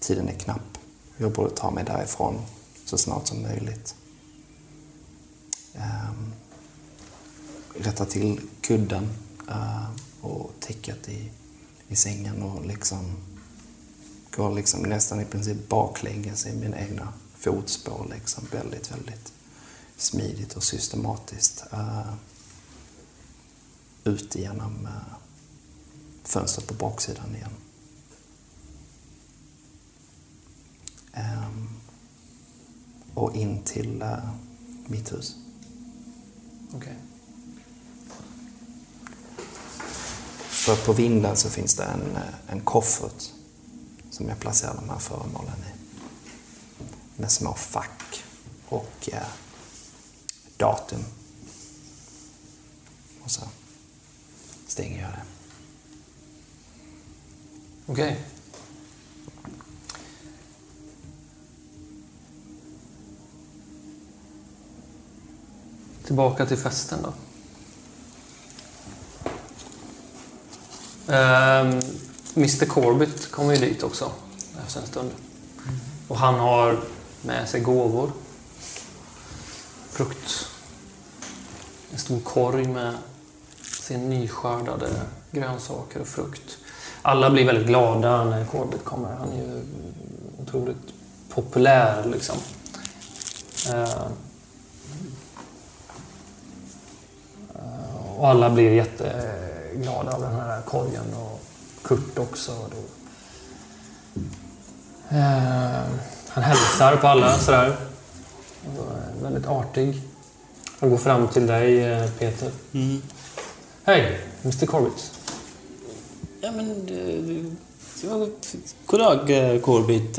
tiden är knapp. Jag borde ta mig därifrån så snart som möjligt. Rätta till kudden och täcket i sängen och liksom går liksom nästan i princip baklänges i mina egna fotspår liksom väldigt, väldigt smidigt och systematiskt ut genom fönstret på baksidan igen. Och in till mitt hus. Okej. För på vinden så finns det en koffert som jag placerar de här föremålen i. Med små fack och datum. Och så stänger jag det. Okej. Tillbaka till festen då. Mr Corbett kommer ju dit också efter en stund. Och han har med sig gåvor. Frukt. En stor korg med sin nyskördade grönsaker och frukt. Alla blir väldigt glada när Corbett kommer. Han är ju otroligt populär liksom. Och alla blir jätteglada av den här korgen och Kurt också. Och då. Han hälsar på alla sådär. Väldigt artig. Han går fram till dig, Peter. Hej, Mr Corbett. Ja, men god dag, Corbett.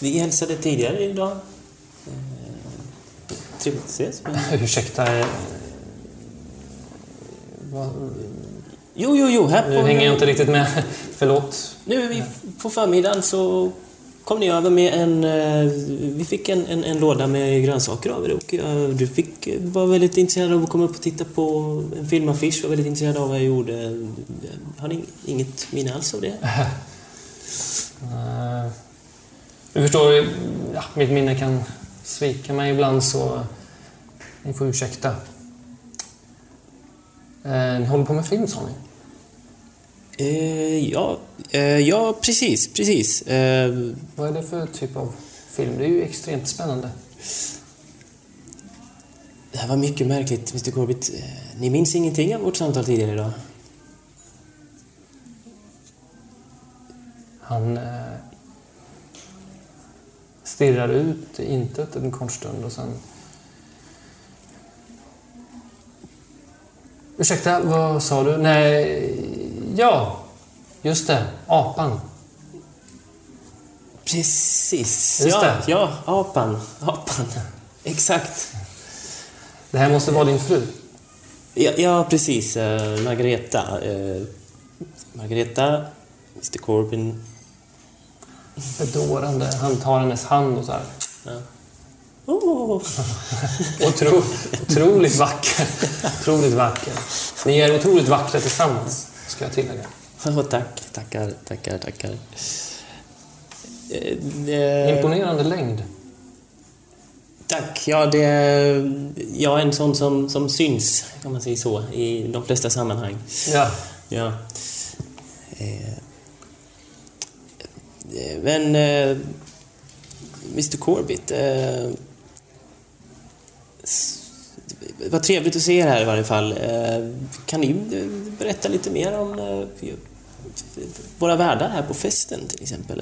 Vi hälsade tidigare idag. Trevligt att ses. Men... Ursäkta. Jo, här på... Nu hänger jag inte riktigt med. Förlåt. Nu är vi på förmiddagen så kom ni över med en... Vi fick en låda med grönsaker av er och du var väldigt intresserad av att komma upp och titta på en filmaffisch. Var väldigt intresserad av vad jag gjorde. Har ni inget minne alls av det? Du förstår, ja, mitt minne kan svika mig ibland, så ni får ursäkta. Ni håller på med film, sa ni? Ja, precis. Vad är det för typ av film? Det är ju extremt spännande. Det här var mycket märkligt, Mr. Corbett. Ni minns ingenting av vårt samtal tidigare idag? Han stirrar ut i intet en kort stund och sen... Ursäkta, vad sa du? Nej, ja, just det, apan. Precis, just det. Ja, apan, exakt. Det här måste vara din fru. Ja, precis, Margareta, Mr. Corbin. Bedårande, han tar hennes hand och så här. Ja. Oh. Otroligt vacker. Ni är otroligt vackra tillsammans, ska jag tillägga. Oh, tackar. Imponerande längd. Tack. Ja, det är en sån som syns, kan man säga så, i de flesta sammanhang. Ja. Men Mr. Corbett, vad trevligt att se er här i varje fall. Kan ni berätta lite mer om våra värdar här på festen till exempel?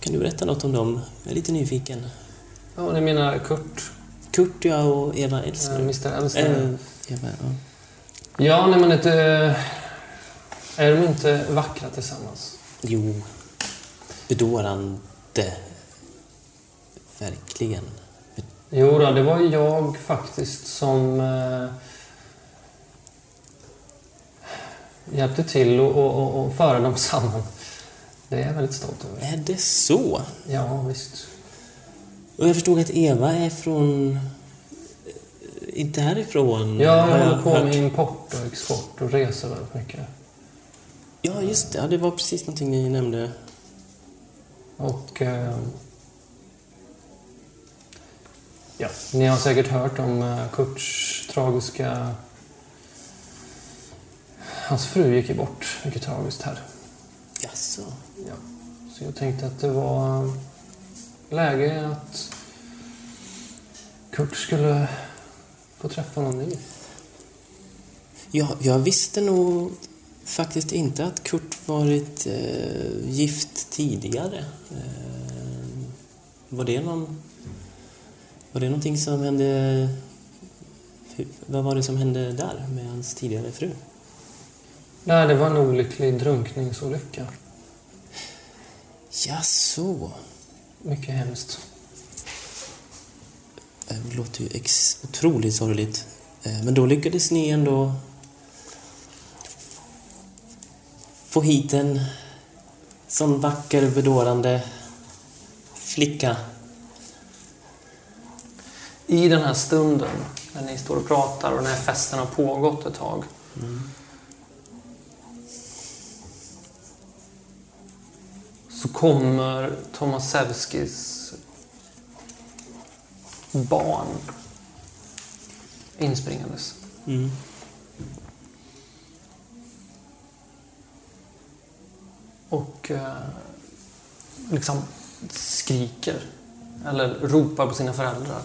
Kan du berätta något om dem? Jag är lite nyfiken. Ja, ni menar Kurt? Kurt, ja, och Eva Elster. Mr. Elster. Eva, ja. Ja, nej, men inte... Är de inte vackra tillsammans? Jo, bedårande. Verkligen. Jo då, det var jag faktiskt som hjälpte till och föra dem samman. Det är jag väldigt stolt över. Är det så? Ja, visst. Och jag förstod att Eva är från... Inte härifrån. Ja, jag håller på med import och export och reser väldigt mycket. Ja, just det. Ja, det var precis någonting ni nämnde. Och... ja, ni har säkert hört om Kurts tragiska... Hans fru gick ju bort. Mycket tragiskt här. Jaså? Ja. Så jag tänkte att det var läge att Kurt skulle få träffa någon ny. Ja, jag visste nog... Faktiskt inte att Kurt varit gift tidigare. Var det någonting som hände? Vad var det som hände där med hans tidigare fru? Nej, det var en olycklig drunkningsolycka. Ja, så. Mycket hemskt. Det låter ju otroligt sorgligt. Men då lyckades ni ändå... få hit en sån vacker, bedårande flicka. I den här stunden när ni står och pratar och när festen har pågått ett tag. Så kommer Tomasevskis barn inspringandes. Och liksom skriker eller ropar på sina föräldrar.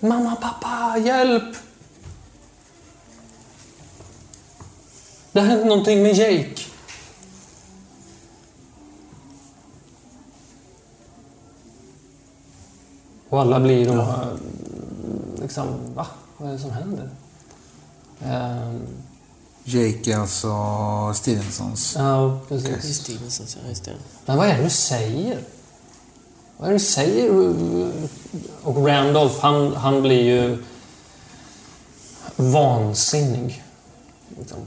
Mamma, pappa, hjälp! Det hände någonting med Jake. Och alla blir de här, liksom, va? Vad är det som händer? Jake, alltså Stevensons. Ja, precis. Stevensons, ja, just det. Men vad är det du säger? Och Randolph, han blir ju vansinnig. Liksom.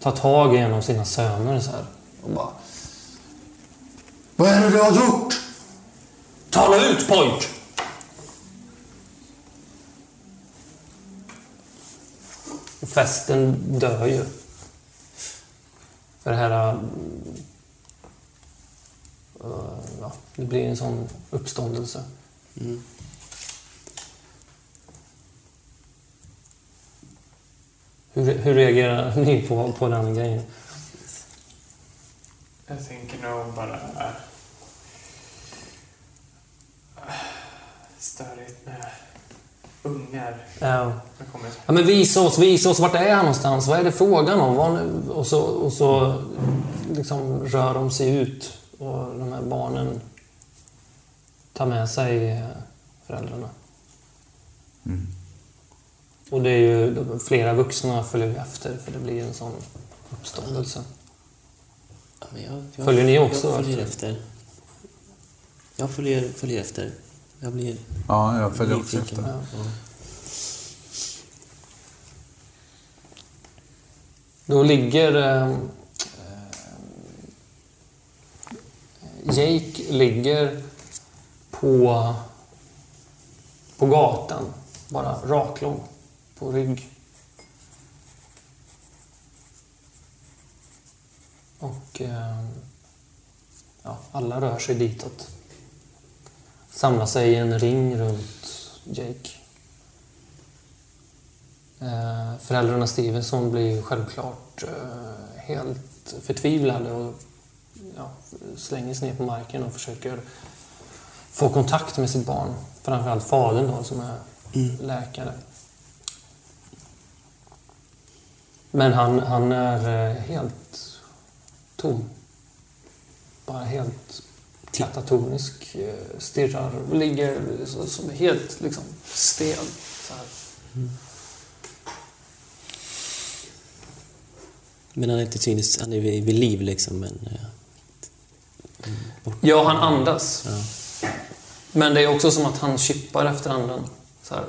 Tar tag i en av sina söner så här. Och bara... Vad är det du har gjort? Tala ut, pojk! Festen dör ju. Det här... ja, det blir en sån uppståndelse. Mm. Hur reagerar ni på den grejen? Jag tänker nog bara... störigt med ungar. Ja. Ja, men visa oss, vart är han någonstans? Vad är det frågan om? Och så liksom rör de sig ut. Och de här barnen tar med sig föräldrarna. Mm. Och det är ju flera vuxna följer efter, för det blir en sån uppståndelse. Ja, men jag följer ni också? Jag följer efter. Jag följer efter. Jag blir... Ja, jag följer också efter. Ja. Då ligger... Jake ligger på gatan, bara raklång på rygg. Och ja, alla rör sig ditåt. Samlar sig i en ring runt Jake. Föräldrarna Stevenson blir självklart helt förtvivlade och ja, slänger sig ner på marken och försöker få kontakt med sitt barn. Framförallt fadern då, som är läkare. Men han är helt tom. Bara helt katatonisk. Stirrar och ligger som helt liksom stel. Så här. Mm. Men han är inte cynisk, han är vid liv liksom, men... Ja, han andas. Ja. Men det är också som att han chippar efter andan. Så här.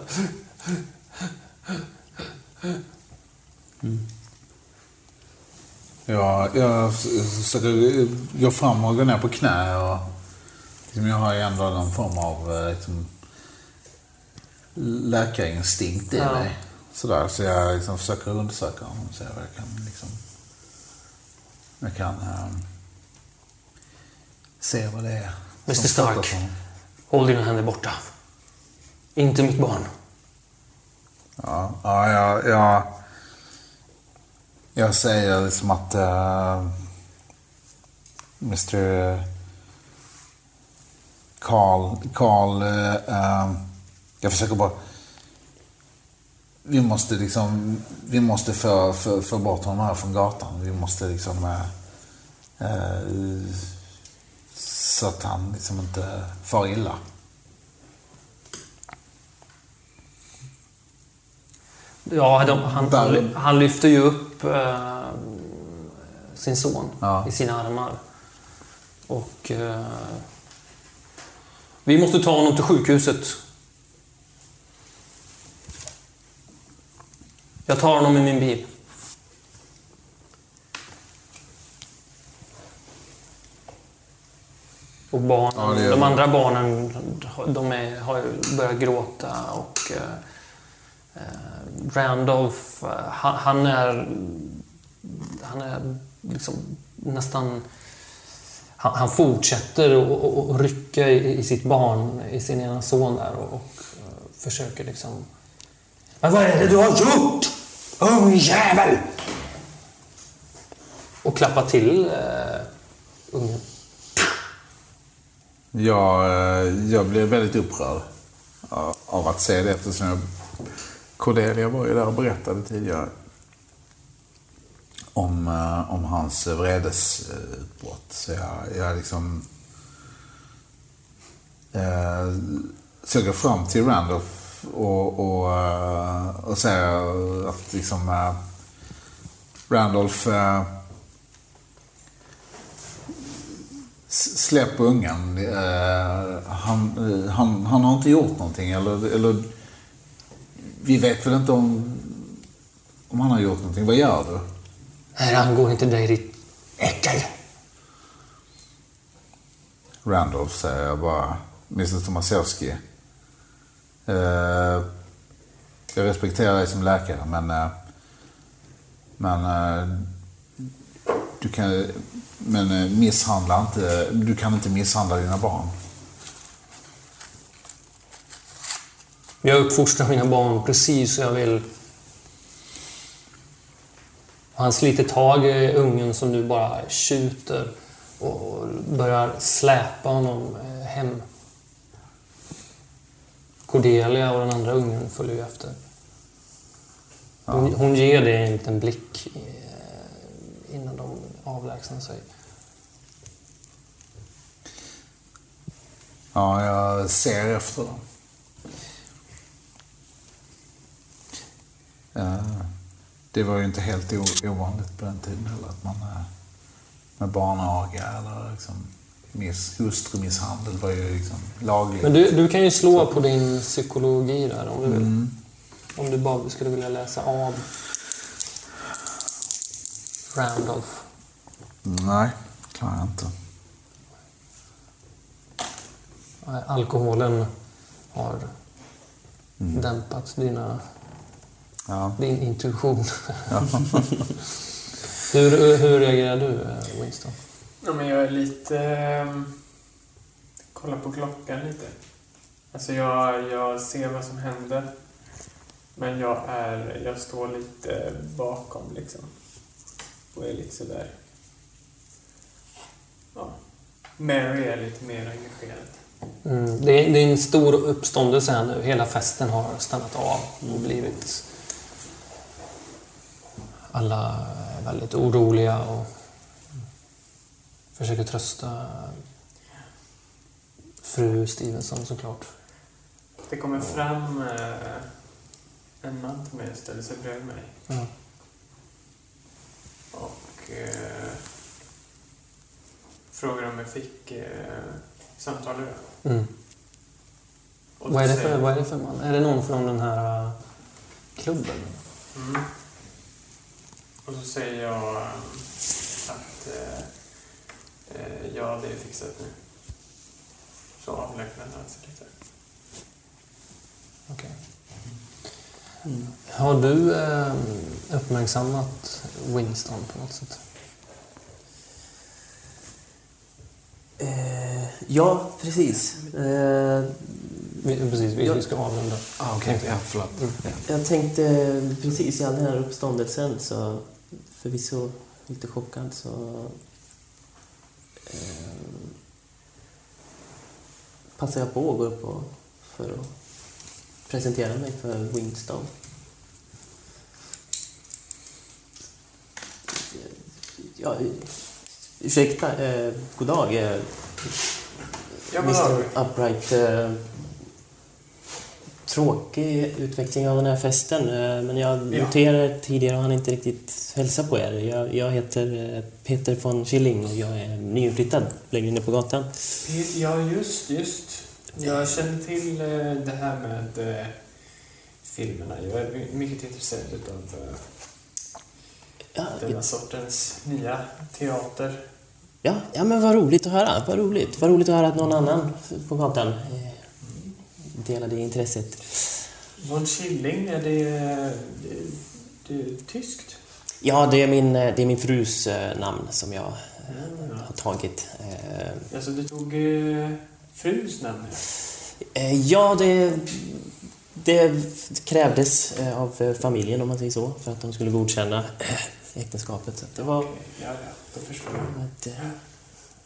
Mm. Ja, jag försöker gå fram och gå ner på knä. Och, liksom, jag har ju ändå någon form av liksom, läkarinstinkt i mig. Sådär, så jag liksom, försöker undersöka honom och se vad jag kan... Liksom, jag kan... se vad det är. Mr. Stark, håll dina händer borta. Inte mitt barn. Jag säger liksom att Mr. Carl jag försöker bara, vi måste för bort honom här från gatan. Vi måste liksom så att han liksom inte far illa. Ja, han lyfter ju upp sin son i sina armar. Och vi måste ta honom till sjukhuset. Jag tar honom i min bil. Och de andra barnen, de har ju börjat gråta och Randolph, han är liksom nästan, han fortsätter att rycka i sitt barn, i sin ena son där och försöker liksom, men vad är det du har gjort, ungjävel? Och klappa till ungen. Jag blev väldigt upprörd av att se det, eftersom Cordelia var ju där och berättade tidigare om hans vredesutbrott. Så jag liksom söker fram till Randolph och säger att liksom Randolph, släpp ungen. Han har inte gjort någonting. Eller vi vet väl inte om han har gjort någonting. Vad gör du? Nej, han går inte där i ditt äckel. Randolph, säger jag bara. Mr. Tomaszewski. Jag respekterar dig som läkare, men du kan, men misshandla inte, du kan inte misshandla dina barn. Jag uppfostrar mina barn precis som jag vill. Han sliter tag i ungen som nu bara tjuter och börjar släpa honom hem. Cordelia och den andra ungen följer efter. Hon ger det en liten blick innan de avlägsnar sig. Ja, jag ser efter dem. Det var ju inte helt ovanligt på den tiden heller att man med barnaga eller liksom hustrumisshandel var ju liksom lagligt. Men du kan ju slå på din psykologi där om du vill. Om du bara skulle vilja läsa av Randolph. Nej, klarar jag inte. Alkoholen har dämpat dina... Ja. Din intuition. Ja. Hur reagerar du, Winston? Ja, men jag är lite... kollar på klockan lite. Alltså jag ser vad som händer. Men jag står lite bakom liksom. Och är lite sådär... Ja. Mary är lite mer engagerad. Det är en stor uppståndelse här nu. Hela festen har stannat av och blivit... Alla är väldigt oroliga och försöker trösta fru Stevenson såklart. Det kommer fram en man till mig och ställer sig bredvid mig. Ja. Och frågar om jag fick samtalet. Mm. Vad är det för man? Är det någon från den här klubben? Mm. Och så säger jag att ja, det är fixat nu. Så avlägnar han sig lite. Okej. Har du uppmärksammat Winston på något sätt? Ja, precis. Precis, vi ska avlunda. Okej, förlåt. Jag tänkte precis i all den här uppståndelsen så... Förvisso lite chockad så passade jag på att gå upp och, för att presentera mig för Winston. Ja, ursäkta, god dag. Mr. Upright. Tråkig utveckling av den här festen, men jag noterade tidigare att han inte riktigt hälsar på er. Jag heter Peter von Schilling och jag är nyinflyttad, lägger inne på gatan. Ja, just. Jag känner till det här med filmerna. Jag är mycket intresserad av denna sortens nya teater. Ja, men vad roligt att höra. Vad roligt att höra att någon annan på gatan delade intresset. Von Schilling, är det tyskt? Ja, det är min frus namn som jag har tagit. Alltså du tog frus namn? Ja, det krävdes av familjen om man säger så, för att de skulle godkänna äktenskapet. Så det var... Ja, då förstår jag.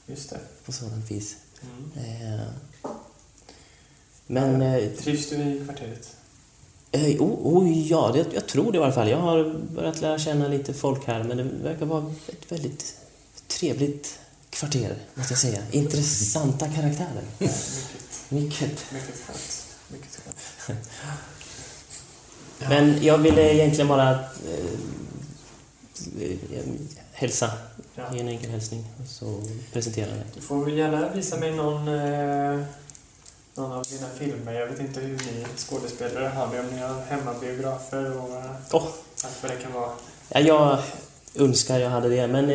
Just det. På sådan vis. Men, trivs du i kvarteret? Ja, jag tror det i alla fall. Jag har börjat lära känna lite folk här, men det verkar vara ett väldigt trevligt kvarter, måste jag säga. Intressanta karaktärer. Ja, mycket. Ja. Men jag ville egentligen bara hälsa. Ge en enkel hälsning och så presentera det. Du får gärna visa mig någon av dina filmer. Jag vet inte hur ni skådespelare har det, om ni har hemmabiografer och allt vad det kan vara. Ja, jag önskar jag hade det, men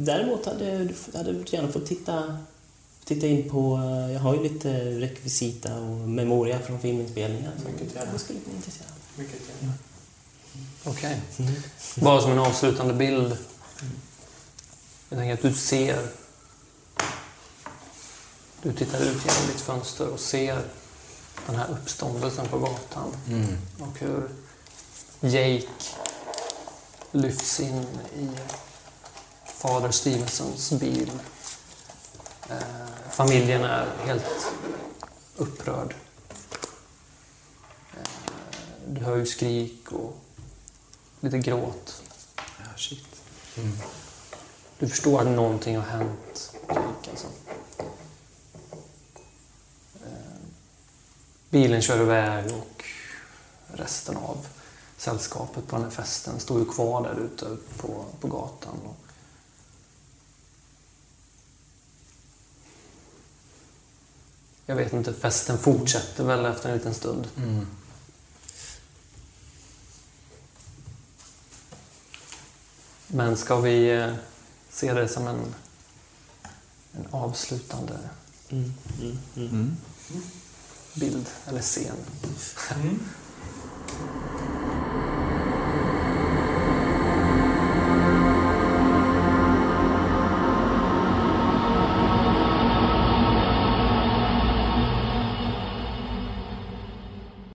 däremot hade jag gärna fått titta in på, jag har ju lite rekvisita och memoria från filminspelningar. Mycket gärna. Jag skulle bli intresserad. Mycket gärna. Okej. Bara som en avslutande bild Jag tänker att du ser. Du tittar ut genom ditt fönster och ser den här uppståndelsen på gatan. Mm. Och hur Jake lyfts in i fader Stevensons bil. Familjen är helt upprörd. Du hör ju skrik och lite gråt. Ja, shit. Mm. Du förstår att någonting har hänt Jake, alltså. Bilen kör iväg och resten av sällskapet på den här festen står ju kvar där ute på gatan. Jag vet inte, festen fortsätter väl efter en liten stund. Mm. Men ska vi se det som en avslutande bild eller scen? Mm.